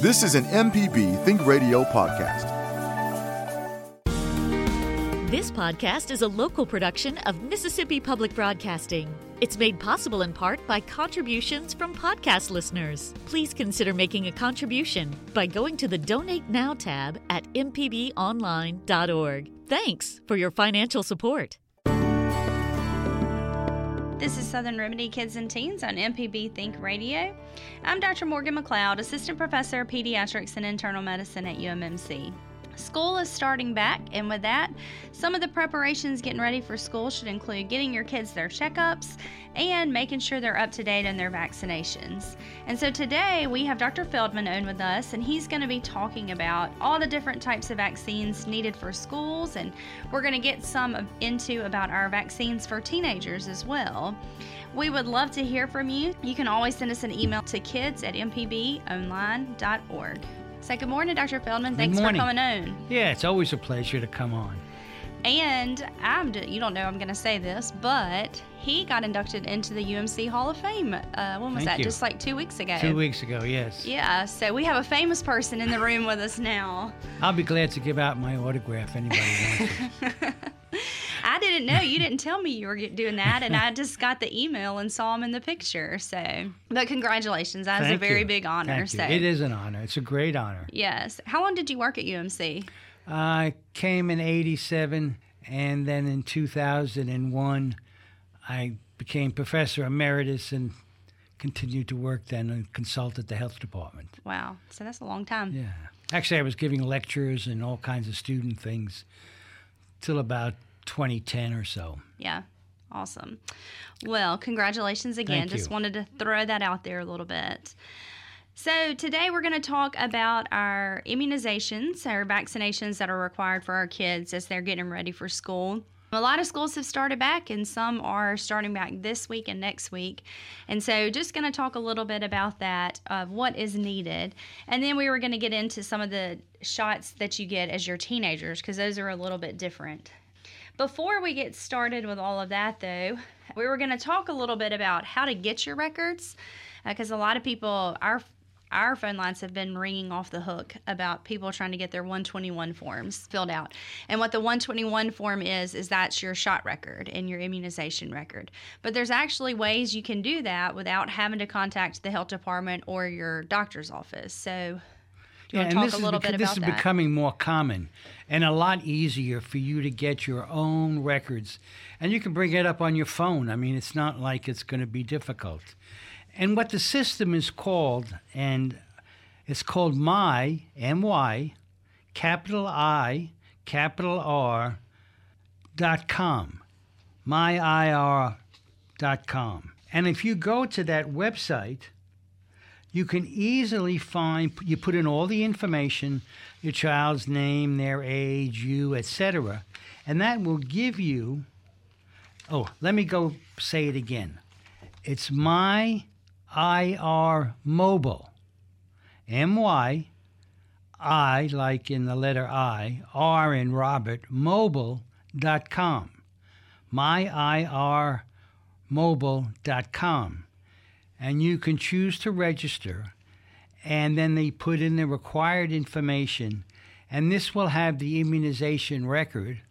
This is an MPB Think Radio podcast. This podcast is a local production of Mississippi Public Broadcasting. It's made possible in part by contributions from podcast listeners. Please consider making a contribution by going to the Donate Now tab at mpbonline.org. Thanks for your financial support. This is Southern Remedy Kids and Teens on MPB Think Radio. I'm Dr. Morgan McLeod, Assistant Professor of Pediatrics and Internal Medicine at UMMC. School is starting back, and with that, some of the preparations getting ready for school should include getting your kids their checkups and making sure they're up to date on their vaccinations. And so today we have Dr. Feldman on with us, and he's going to be talking about all the different types of vaccines needed for schools, and we're going to get some into about our vaccines for teenagers as well. We would love to hear from you. You can always send us an email to kids@mpbonline.org. So good morning, Dr. Feldman. Thanks for coming on. Yeah, it's always a pleasure to come on. And you don't know I'm going to say this, but he got inducted into the UMC Hall of Fame. When was that? Just like 2 weeks ago. 2 weeks ago, yes. Yeah, so we have a famous person in the room with us now. I'll be glad to give out my autograph if anybody wants it. I didn't know. You didn't tell me you were doing that, and I just got the email and saw him in the picture. So, but congratulations. That was a very big honor. So. It is an honor. It's a great honor. Yes. How long did you work at UMC? I came in 1987, and then in 2001, I became professor emeritus and continued to work then and consult at the health department. Wow. So that's a long time. Yeah. Actually, I was giving lectures and all kinds of student things till about 2010 or so. Yeah. Awesome. Well, congratulations again. Just wanted to throw that out there a little bit. So today we're going to talk about our immunizations, our vaccinations that are required for our kids as they're getting ready for school. A lot of schools have started back, and some are starting back this week and next week. And so just going to talk a little bit about that, of what is needed. And then we were going to get into some of the shots that you get as your teenagers, because those are a little bit different. Before we get started with all of that, though, we were going to talk a little bit about how to get your records, because a lot of people, our phone lines have been ringing off the hook about people trying to get their 121 forms filled out. And what the 121 form is that's your shot record and your immunization record. But there's actually ways you can do that without having to contact the health department or your doctor's office. So do you want to talk a little bit about that? This is becoming more common and a lot easier for you to get your own records. And you can bring it up on your phone. I mean, it's not like it's going to be difficult. And what the system is called, and it's called My, M-Y, capital I, capital R, .com, MyIR.com. And if you go to that website, you can easily find, you put in all the information, your child's name, their age, you, etc., and that will give you, let me go say it again. It's MyIRMobile, M-Y, I like in the letter I, R in Robert, mobile.com, MyIRMobile.com. And you can choose to register, and then they put in the required information, and this will have the immunization record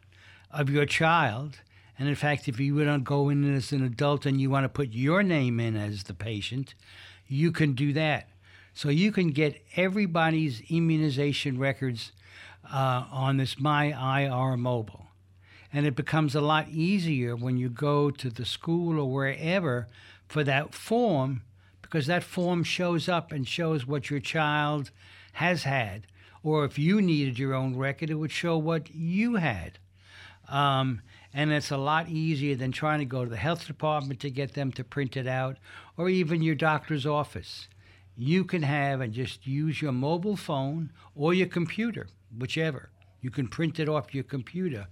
of your child. And in fact, if you don't go in as an adult and you want to put your name in as the patient, you can do that. So you can get everybody's immunization records on this MyIRMobile. And it becomes a lot easier when you go to the school or wherever for that form, because that form shows up and shows what your child has had. Or if you needed your own record, it would show what you had. And it's a lot easier than trying to go to the health department to get them to print it out, or even your doctor's office. you can have and just use your mobile phone or your computer, whichever. You can print it off your computer,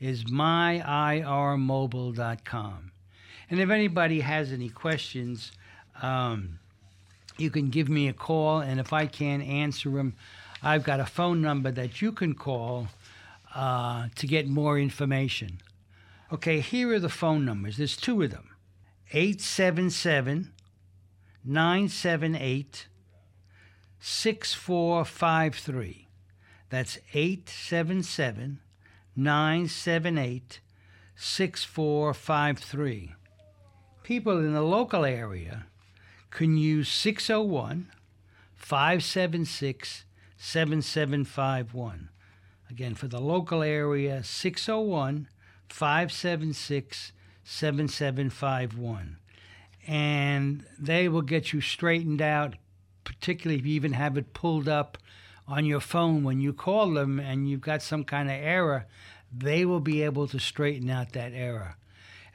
is myirmobile.com. And if anybody has any questions, you can give me a call, and if I can't answer them, I've got a phone number that you can call to get more information. Okay, here are the phone numbers. There's two of them, 877-978-6453. That's 877-978-6453. People in the local area can use 601-576-7751. Again, for the local area, 601-576-7751. And they will get you straightened out, particularly if you even have it pulled up on your phone when you call them and you've got some kind of error. They will be able to straighten out that error.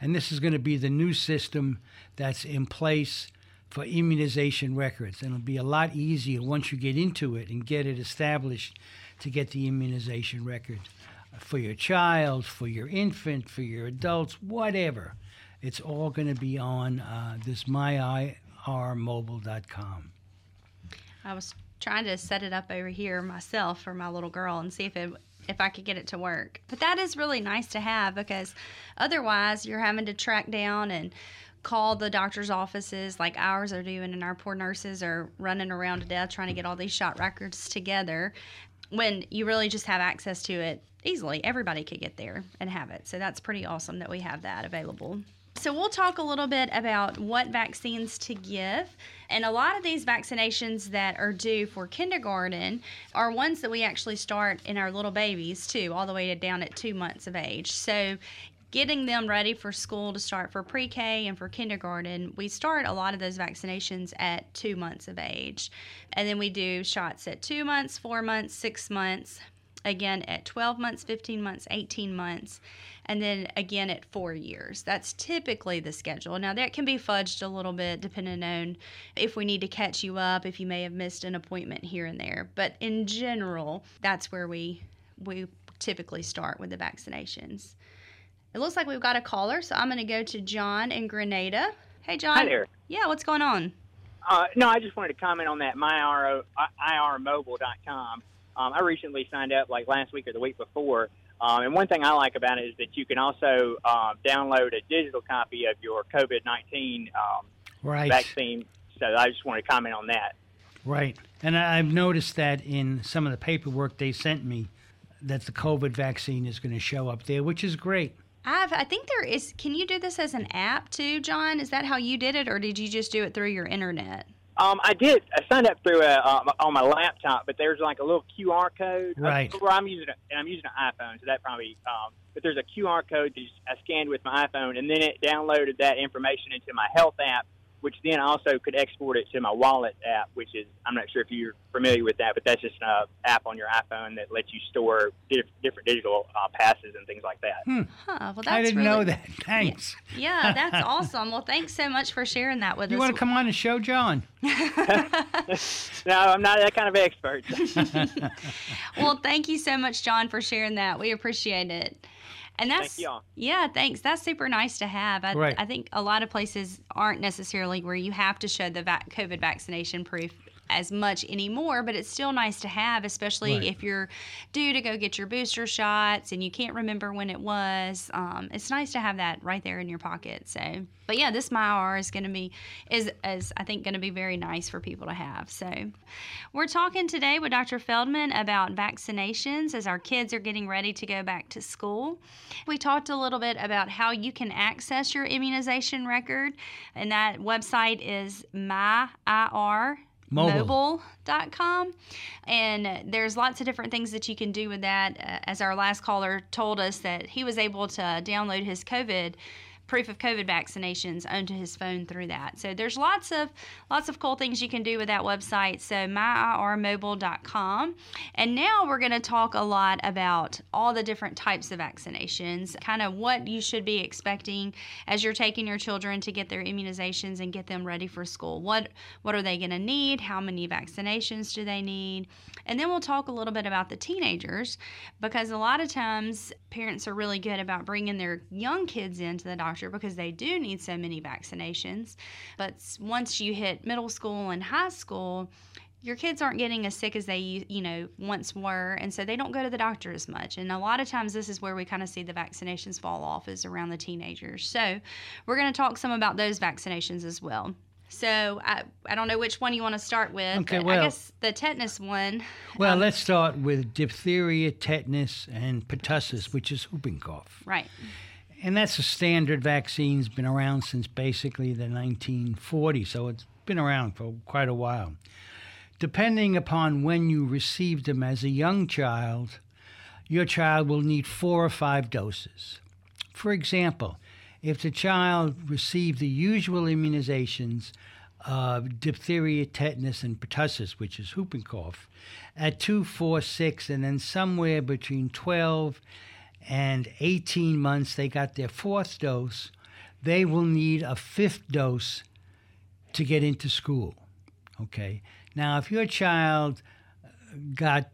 And this is going to be the new system that's in place for immunization records. And it'll be a lot easier once you get into it and get it established to get the immunization record for your child, for your infant, for your adults, whatever. It's all going to be on this myirmobile.com. I was trying to set it up over here myself for my little girl and see if I could get it to work. But that is really nice to have, because otherwise you're having to track down and call the doctor's offices like ours are doing, and our poor nurses are running around to death trying to get all these shot records together when you really just have access to it easily. Everybody could get there and have it. So that's pretty awesome that we have that available. So we'll talk a little bit about what vaccines to give. And a lot of these vaccinations that are due for kindergarten are ones that we actually start in our little babies too, all the way to down at 2 months of age. So getting them ready for school to start for pre-K and for kindergarten, we start a lot of those vaccinations at 2 months of age. And then we do shots at 2 months, 4 months, 6 months, again at 12 months, 15 months, 18 months, and then again at 4 years. That's typically the schedule. Now, that can be fudged a little bit depending on if we need to catch you up, if you may have missed an appointment here and there. But in general, that's where we typically start with the vaccinations. It looks like we've got a caller, so I'm going to go to John in Grenada. Hey, John. Hi there. Yeah, what's going on? No, I just wanted to comment on that myirmobile.com. I recently signed up like last week or the week before, and one thing I like about it is that you can also download a digital copy of your COVID-19 vaccine, so I just wanted to comment on that. Right, and I've noticed that in some of the paperwork they sent me that the COVID vaccine is going to show up there, which is great. I think there is, can you do this as an app too, John? Is that how you did it, or did you just do it through your internet? I did. I signed up through on my laptop, but there's like a little QR code. Right. I'm using an iPhone, so that probably. But there's a QR code that I scanned with my iPhone, and then it downloaded that information into my health app, which then also could export it to my wallet app, which is, I'm not sure if you're familiar with that, but that's just an app on your iPhone that lets you store different digital passes and things like that. Well, that's I didn't know that. Thanks. Yeah, that's awesome. Well, thanks so much for sharing that with us. You want to come on and show John? No, I'm not that kind of expert. Well, thank you so much, John, for sharing that. We appreciate it. And that's, thank y'all. Yeah, thanks. That's super nice to have. Right. I think a lot of places aren't necessarily where you have to show the COVID vaccination proof as much anymore, but it's still nice to have, especially if you're due to go get your booster shots and you can't remember when it was. It's nice to have that right there in your pocket. So, but yeah, this MyR is going to be is I think going to be very nice for people to have. So, we're talking today with Dr. Feldman about vaccinations as our kids are getting ready to go back to school. We talked a little bit about how you can access your immunization record, and that website is MyIRMobile.com, and there's lots of different things that you can do with that. As our last caller told us, that he was able to download his COVID proof of COVID vaccinations onto his phone through that. So there's lots of cool things you can do with that website. So MyIRMobile.com. And now we're going to talk a lot about all the different types of vaccinations, kind of what you should be expecting as you're taking your children to get their immunizations and get them ready for school. What are they going to need? How many vaccinations do they need? And then we'll talk a little bit about the teenagers, because a lot of times parents are really good about bringing their young kids into the doctor because they do need so many vaccinations. But once you hit middle school and high school, your kids aren't getting as sick as they, once were, and so they don't go to the doctor as much. And a lot of times this is where we kind of see the vaccinations fall off, is around the teenagers. So we're going to talk some about those vaccinations as well. So I don't know which one you want to start with. Okay, well, I guess the tetanus one. Well, let's start with diphtheria, tetanus, and pertussis, which is whooping cough. Right. And that's a standard vaccine. It's been around since basically the 1940s, so it's been around for quite a while. Depending upon when you received them as a young child, your child will need 4 or 5 doses. For example, if the child received the usual immunizations of diphtheria, tetanus, and pertussis, which is whooping cough, at 2, 4, 6, and then somewhere between 12 and 18 months, they got their 4th dose, they will need a 5th dose to get into school. Okay. Now, if your child got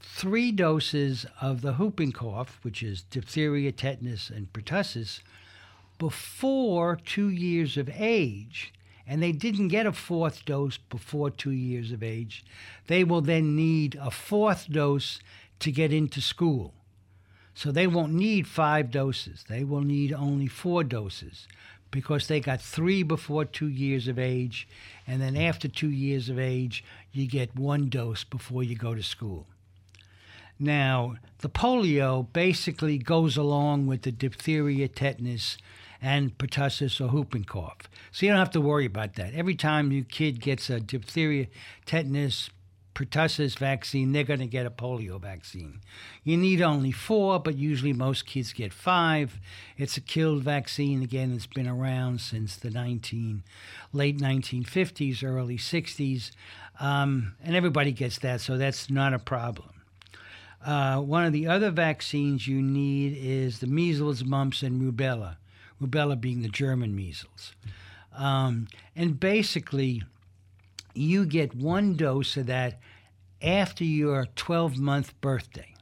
3 doses of the whooping cough, which is diphtheria, tetanus, and pertussis, before 2 years of age, and they didn't get a 4th dose before 2 years of age, they will then need a 4th dose to get into school. So they won't need 5 doses. They will need only 4 doses, because they got 3 before 2 years of age, and then after 2 years of age, you get 1 dose before you go to school. Now, the polio basically goes along with the diphtheria, tetanus, and pertussis or whooping cough. So you don't have to worry about that. Every time your kid gets a diphtheria, tetanus, pertussis vaccine, they're going to get a polio vaccine. You need only 4, but usually most kids get 5. It's a killed vaccine. Again, it's been around since the late 1950s, early 60s, and everybody gets that, so that's not a problem. One of the other vaccines you need is the measles, mumps, and rubella, rubella being the German measles. And basically, you get 1 dose of that after your 12-month birthday.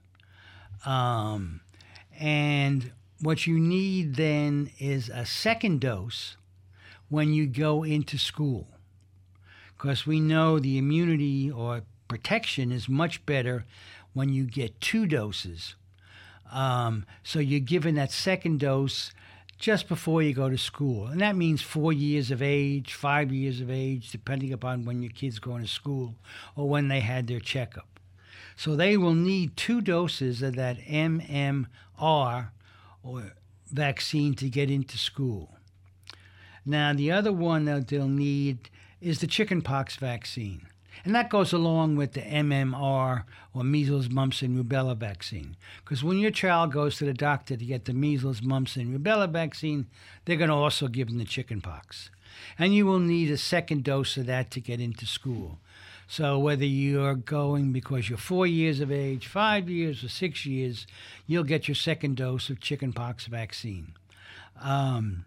And what you need then is a 2nd dose when you go into school, because we know the immunity or protection is much better when you get 2 doses. So you're given that 2nd dose just before you go to school. And that means 4 years of age, 5 years of age, depending upon when your kid's going to school or when they had their checkup. So they will need 2 doses of that MMR or vaccine to get into school. Now, the other one that they'll need is the chickenpox vaccine. And that goes along with the MMR or measles, mumps, and rubella vaccine. Because when your child goes to the doctor to get the measles, mumps, and rubella vaccine, they're going to also give them the chickenpox. And you will need a 2nd dose of that to get into school. So whether you're going because you're 4 years of age, 5 years, or 6 years, you'll get your 2nd dose of chickenpox vaccine. You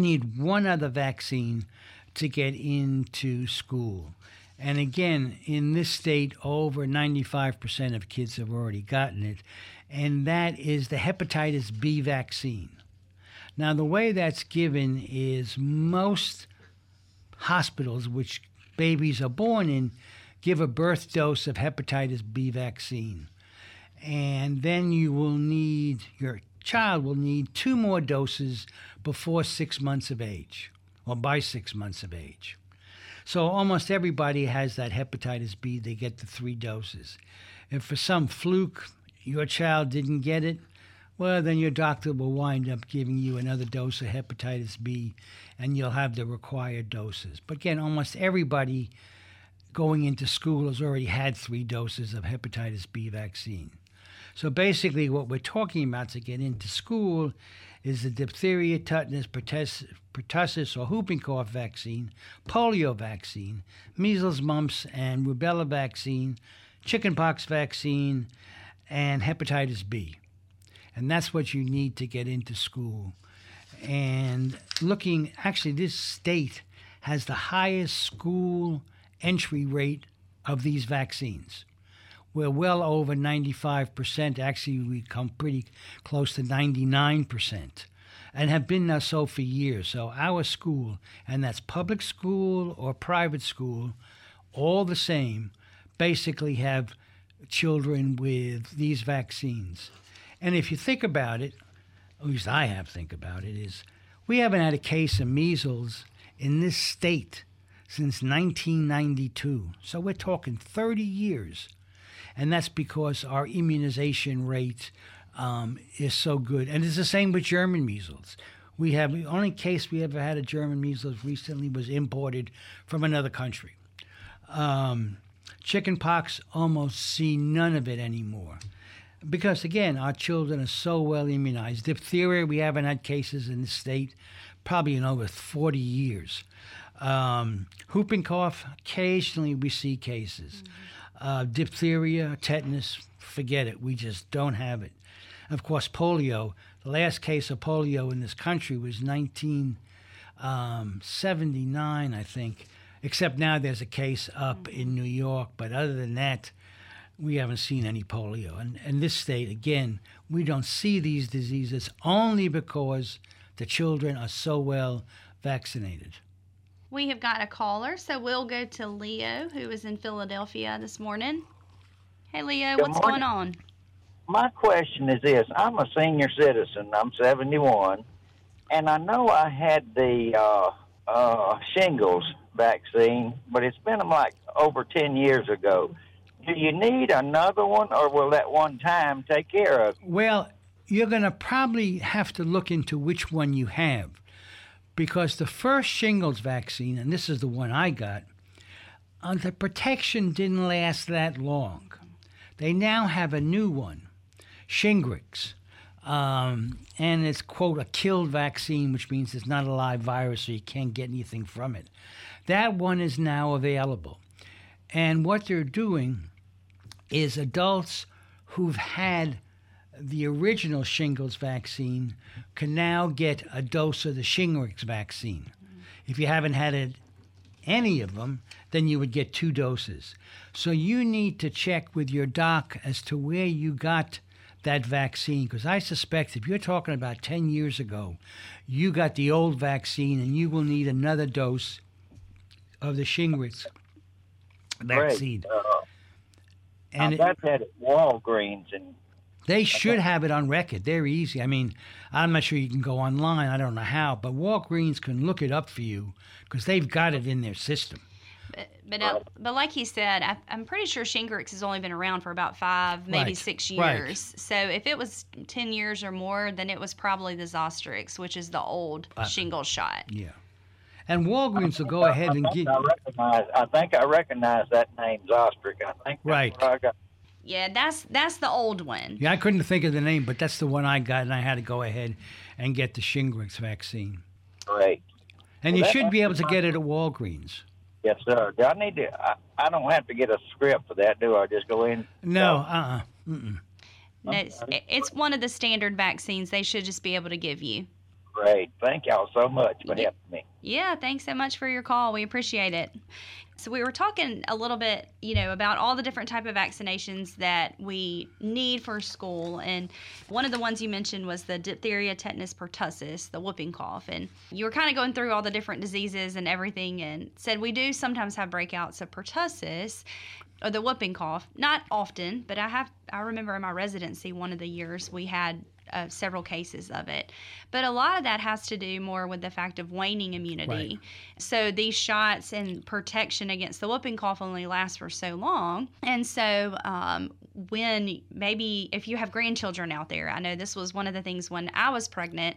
need 1 other vaccine to get into school. And again, in this state, over 95% of kids have already gotten it, and that is the hepatitis B vaccine. Now, the way that's given is most hospitals, which babies are born in, give a birth dose of hepatitis B vaccine. And then your child will need 2 more doses before 6 months of age, or by 6 months of age. So almost everybody has that hepatitis B. They get the 3 doses. If for some fluke your child didn't get it, well, then your doctor will wind up giving you another dose of hepatitis B, and you'll have the required doses. But again, almost everybody going into school has already had 3 doses of hepatitis B vaccine. So basically what we're talking about to get into school is the diphtheria, tetanus, pertussis or whooping cough vaccine, polio vaccine, measles, mumps, and rubella vaccine, chickenpox vaccine, and hepatitis B. And that's what you need to get into school. And looking, actually, this state has the highest school entry rate of these vaccines. We're well over 95%. Actually, we come pretty close to 99% and have been there so for years. So our school, and that's public school or private school, all the same, basically have children with these vaccines. And if you think about it, at least I have to think about it, is we haven't had a case of measles in this state since 1992. So we're talking 30 years. And that's because our immunization rate is so good. And it's the same with German measles. We have the only case we ever had of German measles recently was imported from another country. Chickenpox, almost see none of it anymore. Because, again, our children are so well immunized. Diphtheria, we haven't had cases in the state probably in over 40 years. Whooping cough, occasionally we see cases. Diphtheria, tetanus, forget it. We just don't have it. Of course, polio. The last case of polio in this country was 1979, I think, except now there's a case up in New York. But other than that, we haven't seen any polio. And this state, again, we don't see these diseases only because the children are so well vaccinated. We have got a caller, so we'll go to Leo, who is in Philadelphia this morning. Hey, Leo, what's going on? My question is this. I'm a senior citizen. I'm 71, and I know I had the shingles vaccine, but it's been like over 10 years ago. Do you need another one, or will that one time take care of it? Well, you're going to probably have to look into which one you have, because the first shingles vaccine, and this is the one I got, the protection didn't last that long. They now have a new one, Shingrix, and it's, quote, a killed vaccine, which means it's not a live virus, so you can't get anything from it. That one is now available. And what they're doing is adults who've had the original shingles vaccine can now get a dose of the Shingrix vaccine. If you haven't had it, any of them, then you would get two doses. So you need to check with your doc as to where you got that vaccine, because I suspect if you're talking about 10 years ago, you got the old vaccine and you will need another dose of the Shingrix vaccine. And I've had it at Walgreens, and they should have it on record. They're easy. I mean, I'm not sure you can go online. I don't know how. But Walgreens can look it up for you because they've got it in their system. But like he said, I'm pretty sure Shingrix has only been around for about 5, maybe 6 years. Right. So if it was 10 years or more, then it was probably the Zostrix, which is the old shingle shot. Yeah. And Walgreens will go ahead and get... I think I recognize that name, Zostrix. I think that's right. Where I got. Yeah, that's the old one. Yeah, I couldn't think of the name, but that's the one I got, and I had to go ahead and get the Shingrix vaccine. Great. And well, you should be able to get it at Walgreens. Yes, sir. Do I need to? I don't have to get a script for that, do I? Just go in? No, No, it's one of the standard vaccines they should just be able to give you. Great. Thank y'all so much for helping me. Yeah, thanks so much for your call. We appreciate it. So we were talking a little bit, about all the different type of vaccinations that we need for school. And one of the ones you mentioned was the diphtheria, tetanus, pertussis, the whooping cough. And you were kind of going through all the different diseases and everything and said we do sometimes have breakouts of pertussis or the whooping cough. Not often, but I remember in my residency one of the years we had several cases of it. But a lot of that has to do more with the fact of waning immunity. Right. So these shots and protection against the whooping cough only last for so long. And so when maybe if you have grandchildren out there. I know this was one of the things when I was pregnant.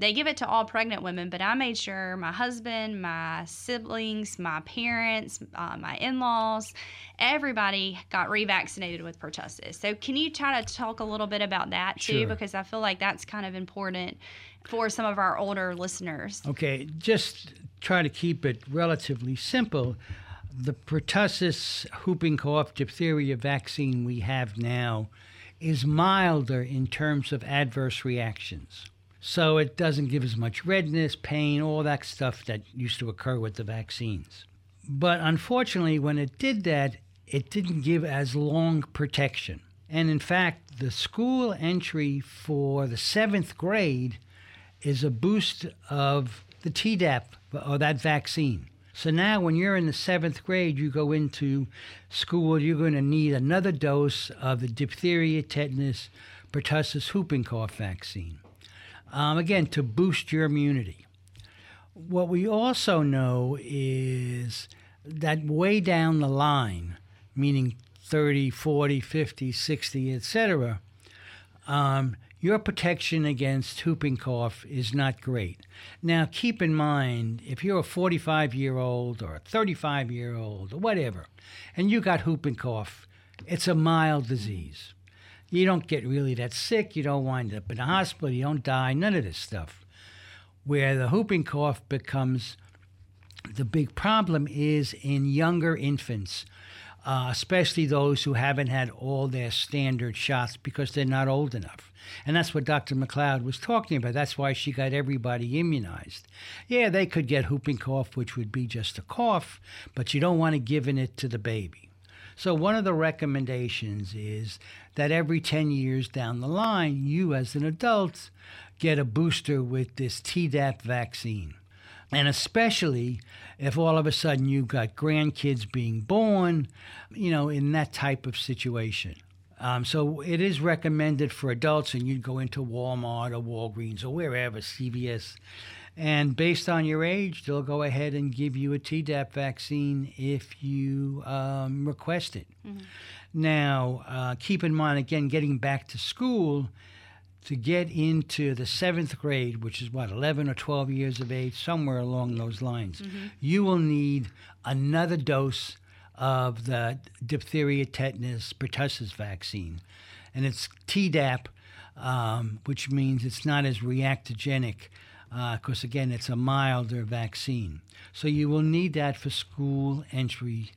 They give it to all pregnant women, but I made sure my husband, my siblings, my parents, my in-laws, everybody got revaccinated with pertussis. So can you try to talk a little bit about that too? Sure. Because I feel like that's kind of important for some of our older listeners. Okay, just try to keep it relatively simple. The pertussis, whooping cough, diphtheria vaccine we have now is milder in terms of adverse reactions. So it doesn't give as much redness, pain, all that stuff that used to occur with the vaccines. But unfortunately, when it did that, it didn't give as long protection. And in fact, the school entry for the 7th grade is a boost of the Tdap, or that vaccine. So now when you're in the 7th grade, you go into school, you're going to need another dose of the diphtheria, tetanus, pertussis, whooping cough vaccine, again, to boost your immunity. What we also know is that way down the line, meaning 30, 40, 50, 60, etc., your protection against whooping cough is not great. Now, keep in mind, if you're a 45-year-old or a 35-year-old or whatever, and you got whooping cough, it's a mild disease. You don't get really that sick. You don't wind up in the hospital. You don't die, none of this stuff. Where the whooping cough becomes the big problem is in younger infants, especially those who haven't had all their standard shots because they're not old enough. And that's what Dr. McLeod was talking about. That's why she got everybody immunized. Yeah, they could get whooping cough, which would be just a cough, but you don't want to give it to the baby. So one of the recommendations is that every 10 years down the line, you as an adult get a booster with this Tdap vaccine. And especially if all of a sudden you've got grandkids being born, you know, in that type of situation. So it is recommended for adults, and you'd go into Walmart or Walgreens or wherever, CVS. And based on your age, they'll go ahead and give you a Tdap vaccine if you request it. Mm-hmm. Now, keep in mind, again, getting back to school, to get into the 7th grade, which is, 11 or 12 years of age, somewhere along those lines, mm-hmm. you will need another dose of the diphtheria, tetanus, pertussis vaccine. And it's Tdap, which means it's not as reactogenic because, again, it's a milder vaccine. So you will need that for school entry.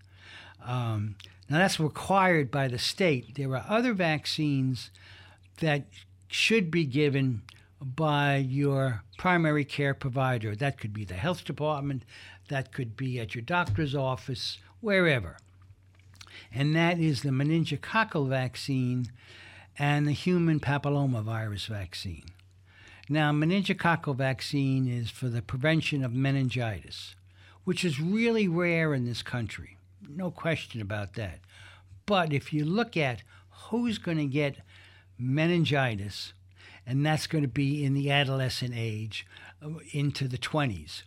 Now, that's required by the state. There are other vaccines that should be given by your primary care provider. That could be the health department, that could be at your doctor's office, wherever. And that is the meningococcal vaccine and the human papillomavirus vaccine. Now, meningococcal vaccine is for the prevention of meningitis, which is really rare in this country. No question about that. But if you look at who's going to get meningitis, and that's going to be in the adolescent age into the 20s.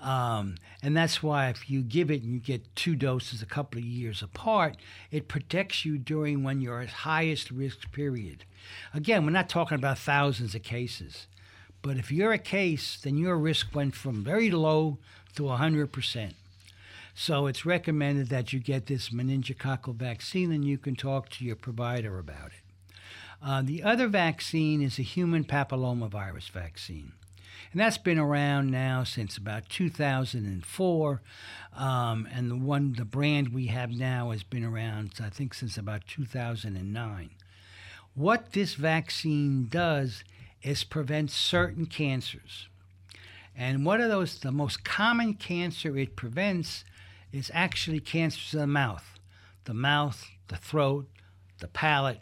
And that's why if you give it and you get 2 doses a couple of years apart, it protects you during when you're at highest risk period. Again, we're not talking about thousands of cases. But if you're a case, then your risk went from very low to 100%. So it's recommended that you get this meningococcal vaccine, and you can talk to your provider about it. The other vaccine is a human papillomavirus vaccine. And that's been around now since about 2004. And the brand we have now has been around, I think, since about 2009. What this vaccine does is prevent certain cancers. And one of those, the most common cancer it prevents is actually cancers of the mouth, the throat, the palate,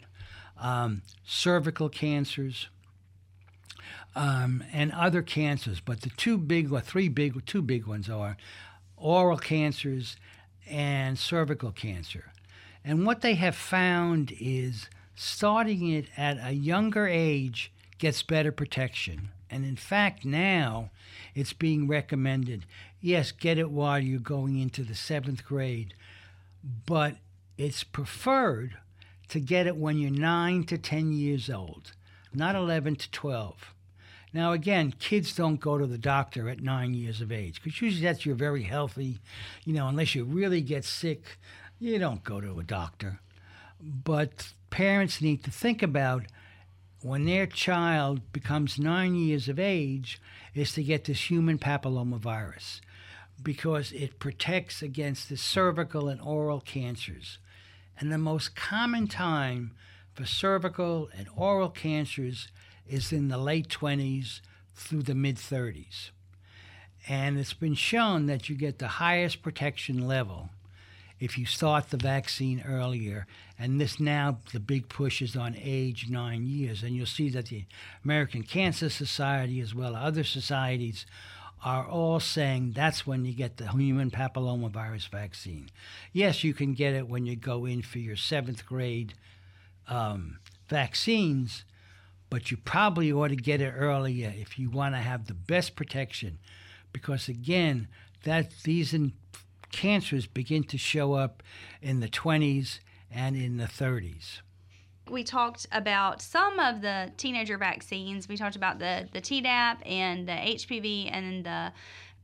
cervical cancers, and other cancers. But the two big ones are oral cancers and cervical cancer. And what they have found is starting it at a younger age gets better protection. And in fact, now it's being recommended, yes, get it while you're going into the 7th grade, but it's preferred to get it when you're 9 to 10 years old, not 11 to 12. Now, again, kids don't go to the doctor at 9 years of age because usually that's you're very healthy. You know, unless you really get sick, you don't go to a doctor. But parents need to think about when their child becomes 9 years of age is to get this human papillomavirus because it protects against the cervical and oral cancers. And the most common time for cervical and oral cancers is in the late 20s through the mid-30s. And it's been shown that you get the highest protection level if you start the vaccine earlier. And this now, the big push is on age 9 years. And you'll see that the American Cancer Society, as well as other societies, are all saying that's when you get the human papillomavirus vaccine. Yes, you can get it when you go in for your 7th grade vaccines, but you probably ought to get it earlier if you want to have the best protection, because again, that these cancers begin to show up in the 20s and in the 30s. We talked about some of the teenager vaccines. We talked about the Tdap and the HPV and the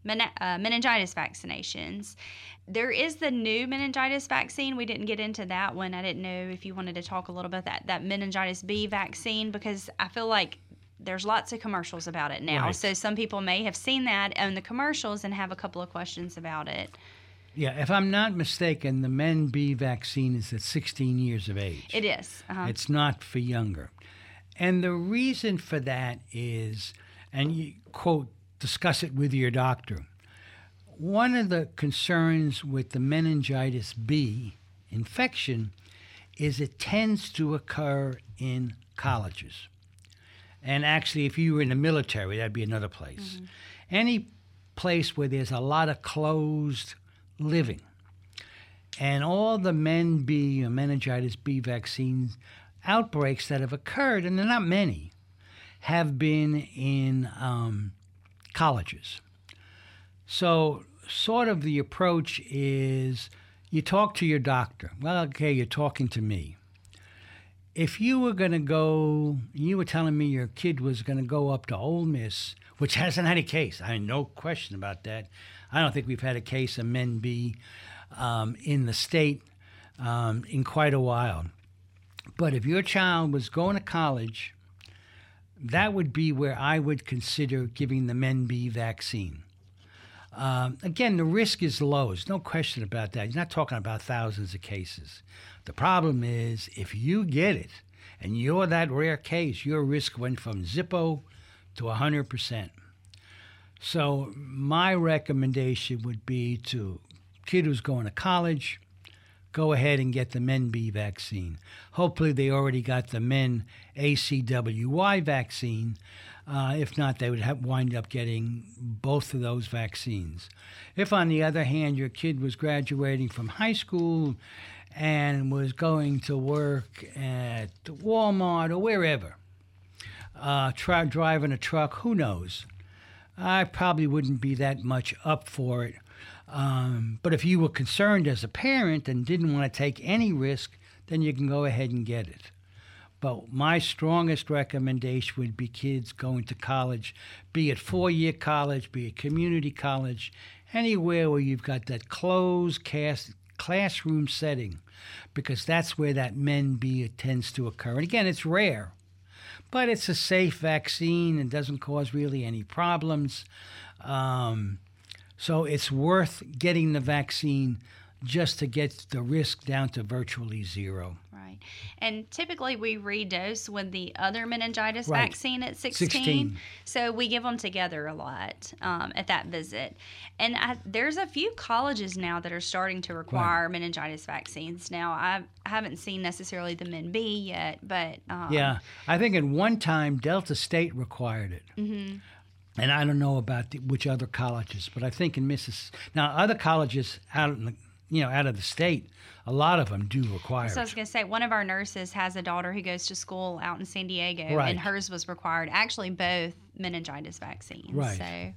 meningitis vaccinations. There is the new meningitis vaccine. We didn't get into that one. I didn't know if you wanted to talk a little bit about that meningitis B vaccine, because I feel like there's lots of commercials about it now. Right. So some people may have seen that on the commercials and have a couple of questions about it. Yeah, if I'm not mistaken, the MenB vaccine is at 16 years of age. It is. Uh-huh. It's not for younger. And the reason for that is, and you, quote, discuss it with your doctor. One of the concerns with the meningitis B infection is it tends to occur in colleges. And actually, if you were in the military, that'd be another place. Mm-hmm. Any place where there's a lot of closed living. And all the MenB or meningitis B vaccine outbreaks that have occurred, and there are not many, have been in colleges. So sort of the approach is you talk to your doctor. Well, okay, you're talking to me. If you were going to go, you were telling me your kid was going to go up to Ole Miss, which hasn't had a case. I have no question about that. I don't think we've had a case of MenB in the state in quite a while. But if your child was going to college, that would be where I would consider giving the MenB vaccine. Again, the risk is low. There's no question about that. You're not talking about thousands of cases. The problem is if you get it and you're that rare case, your risk went from 0 to 100%. So my recommendation would be to kid who's going to college, go ahead and get the MenB vaccine. Hopefully they already got the MenACWY vaccine. If not, they would wind up getting both of those vaccines. If, on the other hand, your kid was graduating from high school and was going to work at Walmart or wherever, driving a truck, who knows? I probably wouldn't be that much up for it. But if you were concerned as a parent and didn't want to take any risk, then you can go ahead and get it. But my strongest recommendation would be kids going to college, be it four-year college, be it community college, anywhere where you've got that closed classroom setting, because that's where that MenB tends to occur. And again, it's rare, but it's a safe vaccine and doesn't cause really any problems. So it's worth getting the vaccine just to get the risk down to virtually zero. Right. And typically we redose with the other meningitis right. vaccine at 16. So we give them together a lot at that visit. And there's a few colleges now that are starting to require right. meningitis vaccines. Now, I haven't seen necessarily the MenB yet, but... yeah. I think at one time Delta State required it. Mm-hmm. And I don't know about which other colleges, but I think in Mississippi... Now, other colleges out in the... You know, out of the state, a lot of them do require it. So I was going to say, one of our nurses has a daughter who goes to school out in San Diego, right. and hers was required, actually both meningitis vaccines. Right.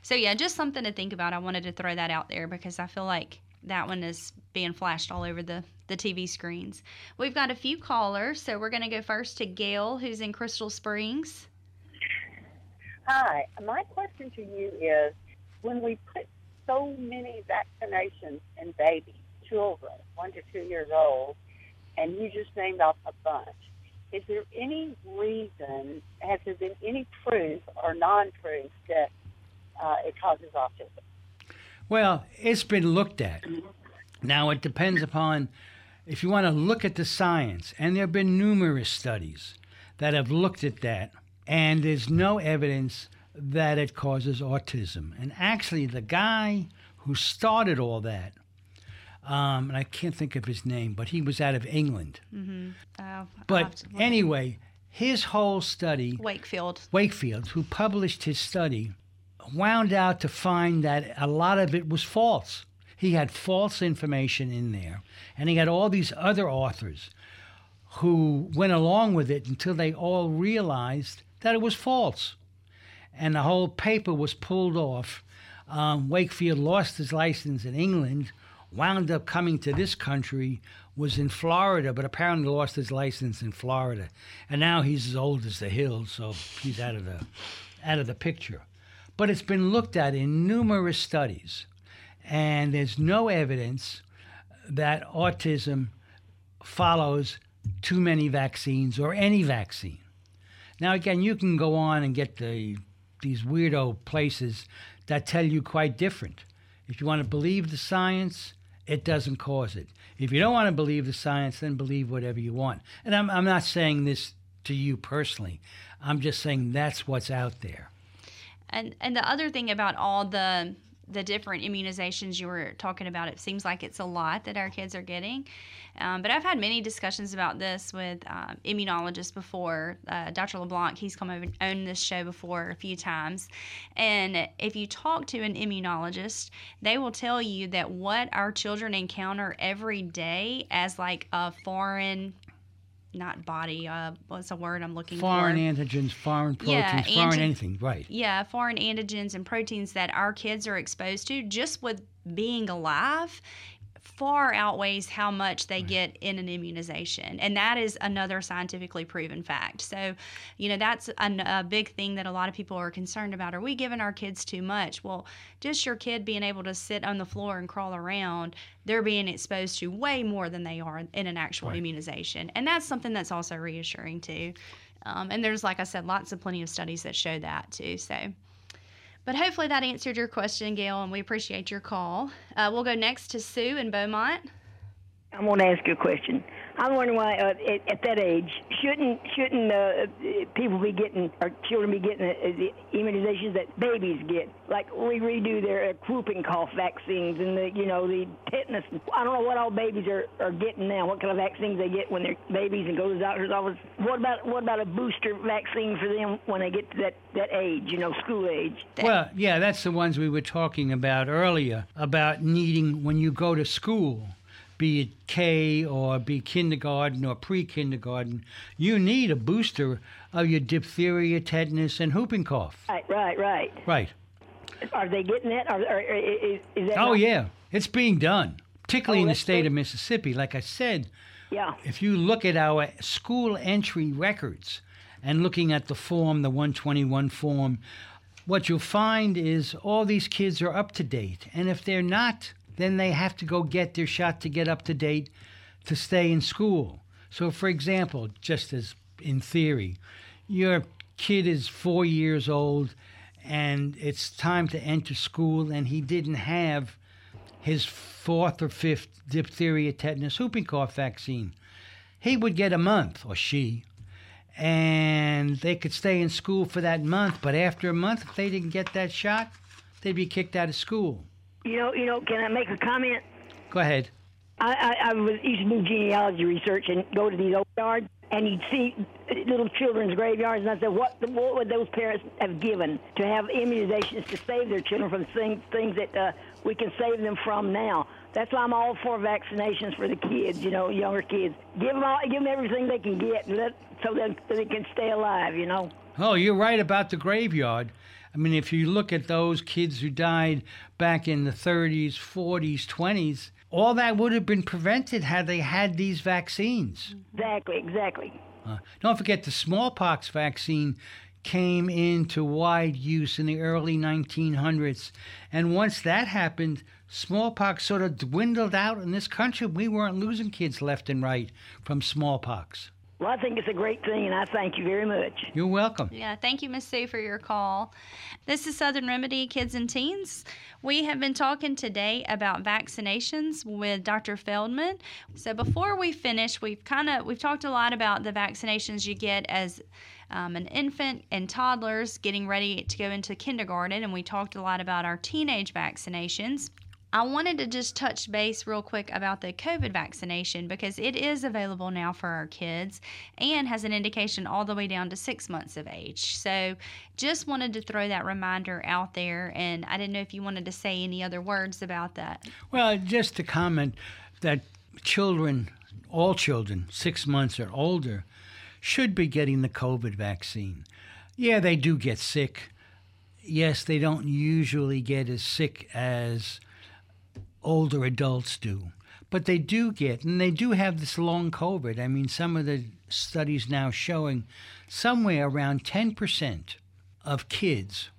So yeah, just something to think about. I wanted to throw that out there because I feel like that one is being flashed all over the TV screens. We've got a few callers, so we're going to go first to Gail, who's in Crystal Springs. Hi. My question to you is, when we put so many vaccinations in babies, children, 1 to 2 years old, and you just named off a bunch, is there any reason, has there been any proof or non-proof that it causes autism? Well, it's been looked at. Now, it depends upon if you want to look at the science, and there have been numerous studies that have looked at that, and there's no evidence that it causes autism. And actually, the guy who started all that, and I can't think of his name, but he was out of England. Mm-hmm. But anyway, his whole study... Wakefield, who published his study, wound out to find that a lot of it was false. He had false information in there, and he had all these other authors who went along with it until they all realized that it was false. And the whole paper was pulled off. Wakefield lost his license in England, wound up coming to this country, was in Florida, but apparently lost his license in Florida. And now he's as old as the hills, so he's out of the picture. But it's been looked at in numerous studies, and there's no evidence that autism follows too many vaccines or any vaccine. Now, again, you can go on and get these weirdo places that tell you quite different. If you want to believe the science, it doesn't cause it. If you don't want to believe the science, then believe whatever you want. And I'm not saying this to you personally. I'm just saying that's what's out there. And the other thing about all the different immunizations you were talking about, it seems like it's a lot that our kids are getting. But I've had many discussions about this with immunologists before. Dr. LeBlanc, he's come over and owned this show before a few times. And if you talk to an immunologist, they will tell you that what our children encounter every day as like a foreign... not body, what's the word I'm looking for? Foreign antigens, foreign proteins, foreign anything, right. Yeah, foreign antigens and proteins that our kids are exposed to just with being alive far outweighs how much they get in an immunization. And that is another scientifically proven fact. So, you know, that's a big thing that a lot of people are concerned about. Are we giving our kids too much? Well, just your kid being able to sit on the floor and crawl around, they're being exposed to way more than they are in an actual immunization. And that's something that's also reassuring too. And there's, like I said, plenty of studies that show that too. So, but hopefully that answered your question, Gail, and we appreciate your call. We'll go next to Sue in Beaumont. I want to ask you a question. I'm wondering why, at that age, shouldn't people be getting, or children be getting the immunizations that babies get? Like we redo their whooping cough vaccines and the tetanus. I don't know what all babies are getting now. What kind of vaccines they get when they're babies and go to the doctor's office? What about a booster vaccine for them when they get to that age? School age. Well, yeah, that's the ones we were talking about earlier about needing when you go to school. Be it K or be kindergarten or pre-kindergarten, you need a booster of your diphtheria, tetanus, and whooping cough. Right. Are they getting that? Is that yeah. It's being done, particularly in the state of Mississippi. Like I said, if you look at our school entry records and looking at the form, the 121 form, what you'll find is all these kids are up to date. And if they're not, then they have to go get their shot to get up to date to stay in school. So, for example, just as in theory, your kid is 4 years old and it's time to enter school and he didn't have his fourth or fifth diphtheria, tetanus, whooping cough vaccine. He would get a month, or she, and they could stay in school for that month. But after a month, if they didn't get that shot, they'd be kicked out of school. Can I make a comment? Go ahead. I used to do genealogy research and go to these old yards, and you'd see little children's graveyards, and I said, what would those parents have given to have immunizations to save their children from things that we can save them from now? That's why I'm all for vaccinations for the kids, younger kids. Give them everything they can get so that they can stay alive. Oh, you're right about the graveyard. I mean, if you look at those kids who died back in the 30s, 40s, 20s, all that would have been prevented had they had these vaccines. Exactly. Don't forget the smallpox vaccine came into wide use in the early 1900s. And once that happened, smallpox sort of dwindled out in this country. We weren't losing kids left and right from smallpox. Well, I think it's a great thing, and I thank you very much. You're welcome. Yeah, thank you, Ms. Sue, for your call. This is Southern Remedy Kids and Teens. We have been talking today about vaccinations with Dr. Feldman. So before we finish, we've talked a lot about the vaccinations you get as an infant and toddlers getting ready to go into kindergarten, and we talked a lot about our teenage vaccinations. I wanted to just touch base real quick about the COVID vaccination because it is available now for our kids and has an indication all the way down to 6 months of age. So just wanted to throw that reminder out there, and I didn't know if you wanted to say any other words about that. Well, just to comment that children, all children, 6 months or older, should be getting the COVID vaccine. Yeah, they do get sick. Yes, they don't usually get as sick as older adults do, but they do get, and they do have this long COVID. I mean, some of the studies now showing somewhere around 10% of kids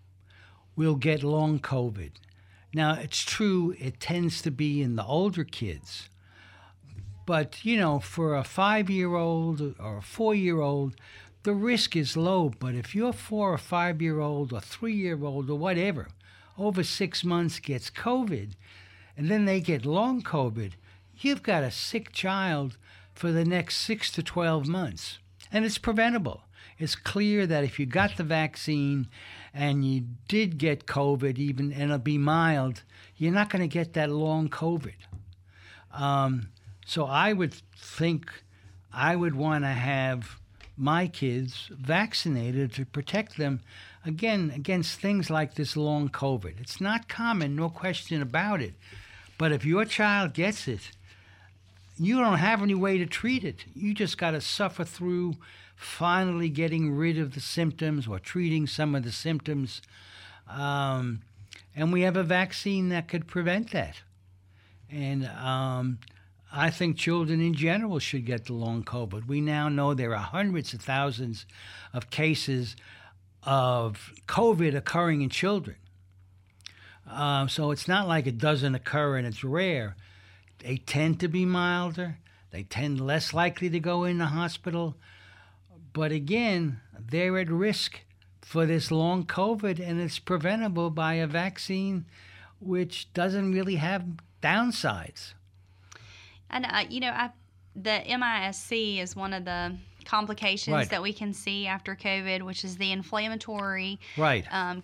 will get long COVID. Now, it's true, it tends to be in the older kids, but, you know, for a 5-year-old or a 4-year-old, the risk is low, but if you're 4 or 5-year-old or 3-year-old or whatever, over 6 months gets COVID, and then they get long COVID, you've got a sick child for the next 6 to 12 months. And it's preventable. It's clear that if you got the vaccine and you did get COVID, even, and it'll be mild, you're not going to get that long COVID. So I would think I would want to have my kids vaccinated to protect them, again, against things like this long COVID. It's not common, no question about it. But if your child gets it, you don't have any way to treat it. You just got to suffer through finally getting rid of the symptoms or treating some of the symptoms. And we have a vaccine that could prevent that. And I think children in general should get the long COVID. We now know there are hundreds of thousands of cases of COVID occurring in children. So it's not like it doesn't occur and it's rare. They tend to be milder. They tend less likely to go in the hospital. But again, they're at risk for this long COVID, and it's preventable by a vaccine which doesn't really have downsides. And, the MIS-C is one of the complications that we can see after COVID, which is the inflammatory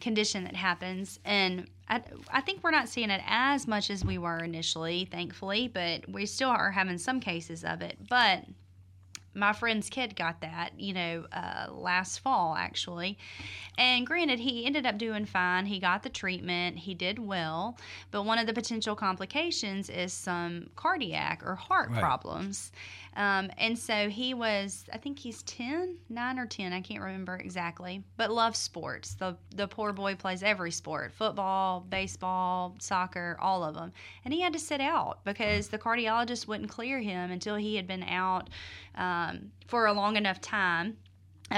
condition that happens. And I think we're not seeing it as much as we were initially, thankfully, but we still are having some cases of it. But my friend's kid got that, last fall, actually. And granted, he ended up doing fine. He got the treatment. He did well. But one of the potential complications is some cardiac or heart problems. And so he was, I think he's 9 or 10. I can't remember exactly, but loves sports. The poor boy plays every sport, football, baseball, soccer, all of them. And he had to sit out because the cardiologist wouldn't clear him until he had been out for a long enough time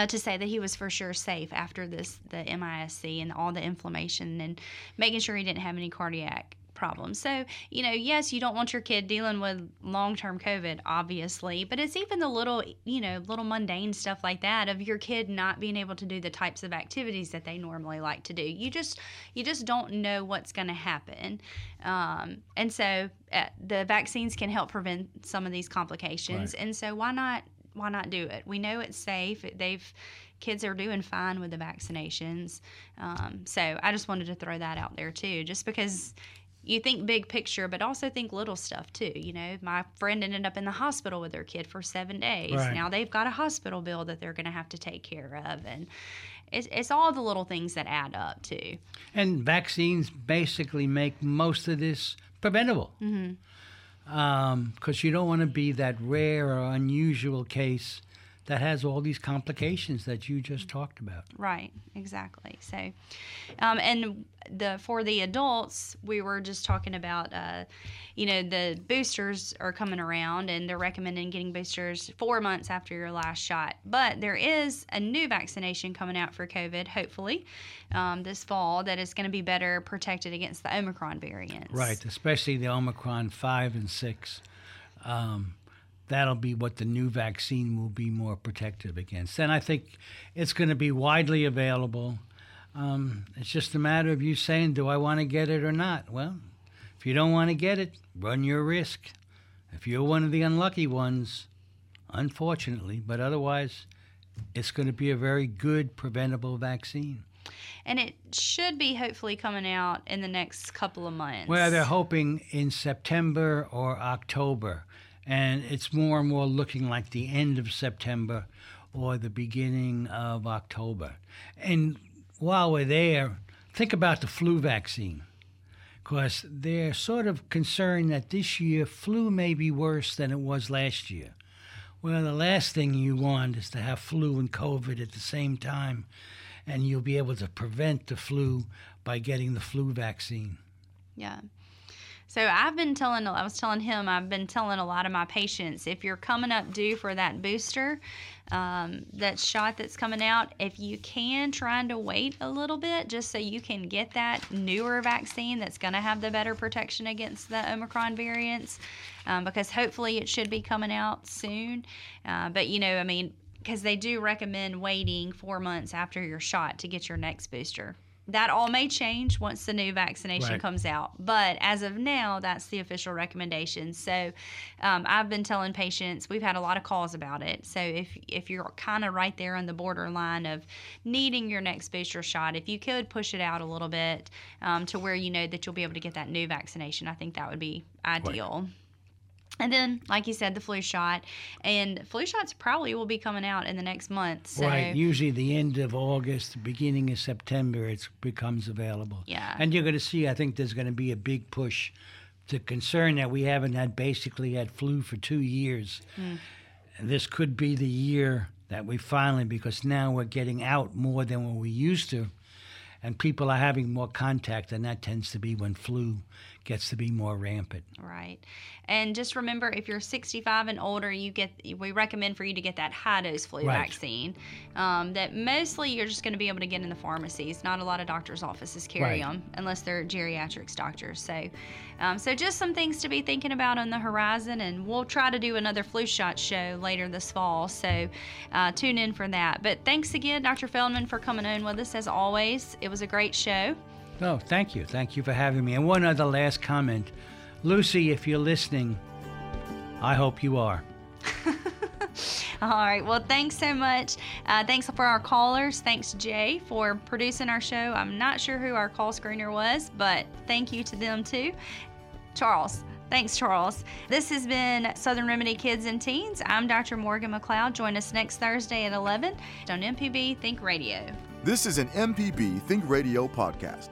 to say that he was for sure safe after the MIS-C and all the inflammation and making sure he didn't have any cardiac problems. So, yes, you don't want your kid dealing with long-term COVID, obviously, but it's even the little mundane stuff like that of your kid not being able to do the types of activities that they normally like to do. You just don't know what's going to happen. And so the vaccines can help prevent some of these complications. Right. And so why not do it? We know it's safe. Kids are doing fine with the vaccinations. So I just wanted to throw that out there too, just because you think big picture, but also think little stuff too. My friend ended up in the hospital with their kid for 7 days. Right. Now they've got a hospital bill that they're going to have to take care of. And it's all the little things that add up too. And vaccines basically make most of this preventable. Mm-hmm. Because you don't want to be that rare or unusual case that has all these complications that you just talked about. Right, exactly. So, and for the adults, we were just talking about, the boosters are coming around, and they're recommending getting boosters 4 months after your last shot. But there is a new vaccination coming out for COVID, hopefully, this fall, that is going to be better protected against the Omicron variants. Right, especially the Omicron 5 and 6. That'll be what the new vaccine will be more protective against. And I think it's going to be widely available. It's just a matter of you saying, do I want to get it or not? Well, if you don't want to get it, run your risk. If you're one of the unlucky ones, unfortunately, but otherwise, it's going to be a very good preventable vaccine. And it should be hopefully coming out in the next couple of months. Well, they're hoping in September or October. And it's more and more looking like the end of September or the beginning of October. And while we're there, think about the flu vaccine, because they're sort of concerned that this year flu may be worse than it was last year. Well, the last thing you want is to have flu and COVID at the same time, and you'll be able to prevent the flu by getting the flu vaccine. Yeah. So I've been telling a lot of my patients, if you're coming up due for that booster, that shot that's coming out, if you can, trying to wait a little bit just so you can get that newer vaccine that's going to have the better protection against the Omicron variants, because hopefully it should be coming out soon. Because they do recommend waiting 4 months after your shot to get your next booster. That all may change once the new vaccination comes out. But as of now, that's the official recommendation. So I've been telling patients, we've had a lot of calls about it. So if you're kind of right there on the borderline of needing your next booster shot, if you could push it out a little bit to where you know that you'll be able to get that new vaccination, I think that would be ideal. Right. And then, like you said, the flu shot. And flu shots probably will be coming out in the next month. So. Right. Usually the end of August, beginning of September, it becomes available. Yeah. And you're going to see, I think there's going to be a big push. The concern that we haven't had flu for 2 years. Mm. This could be the year that we finally, because now we're getting out more than what we used to. And people are having more contact, and that tends to be when flu gets to be more rampant. Right. And just remember, if you're 65 and older, we recommend for you to get that high-dose flu vaccine. That mostly you're just going to be able to get in the pharmacies. Not a lot of doctors' offices carry them, unless they're geriatrics doctors. So, just some things to be thinking about on the horizon, and we'll try to do another flu shot show later this fall. So tune in for that. But thanks again, Dr. Feldman, for coming on with us as always. It was a great show. No, thank you. Thank you for having me. And one other last comment. Lucy, if you're listening, I hope you are. All right. Well, thanks so much. Thanks for our callers. Thanks, Jay, for producing our show. I'm not sure who our call screener was, but thank you to them, too. Charles. Thanks, Charles. This has been Southern Remedy Kids and Teens. I'm Dr. Morgan McLeod. Join us next Thursday at 11 on MPB Think Radio. This is an MPB Think Radio podcast.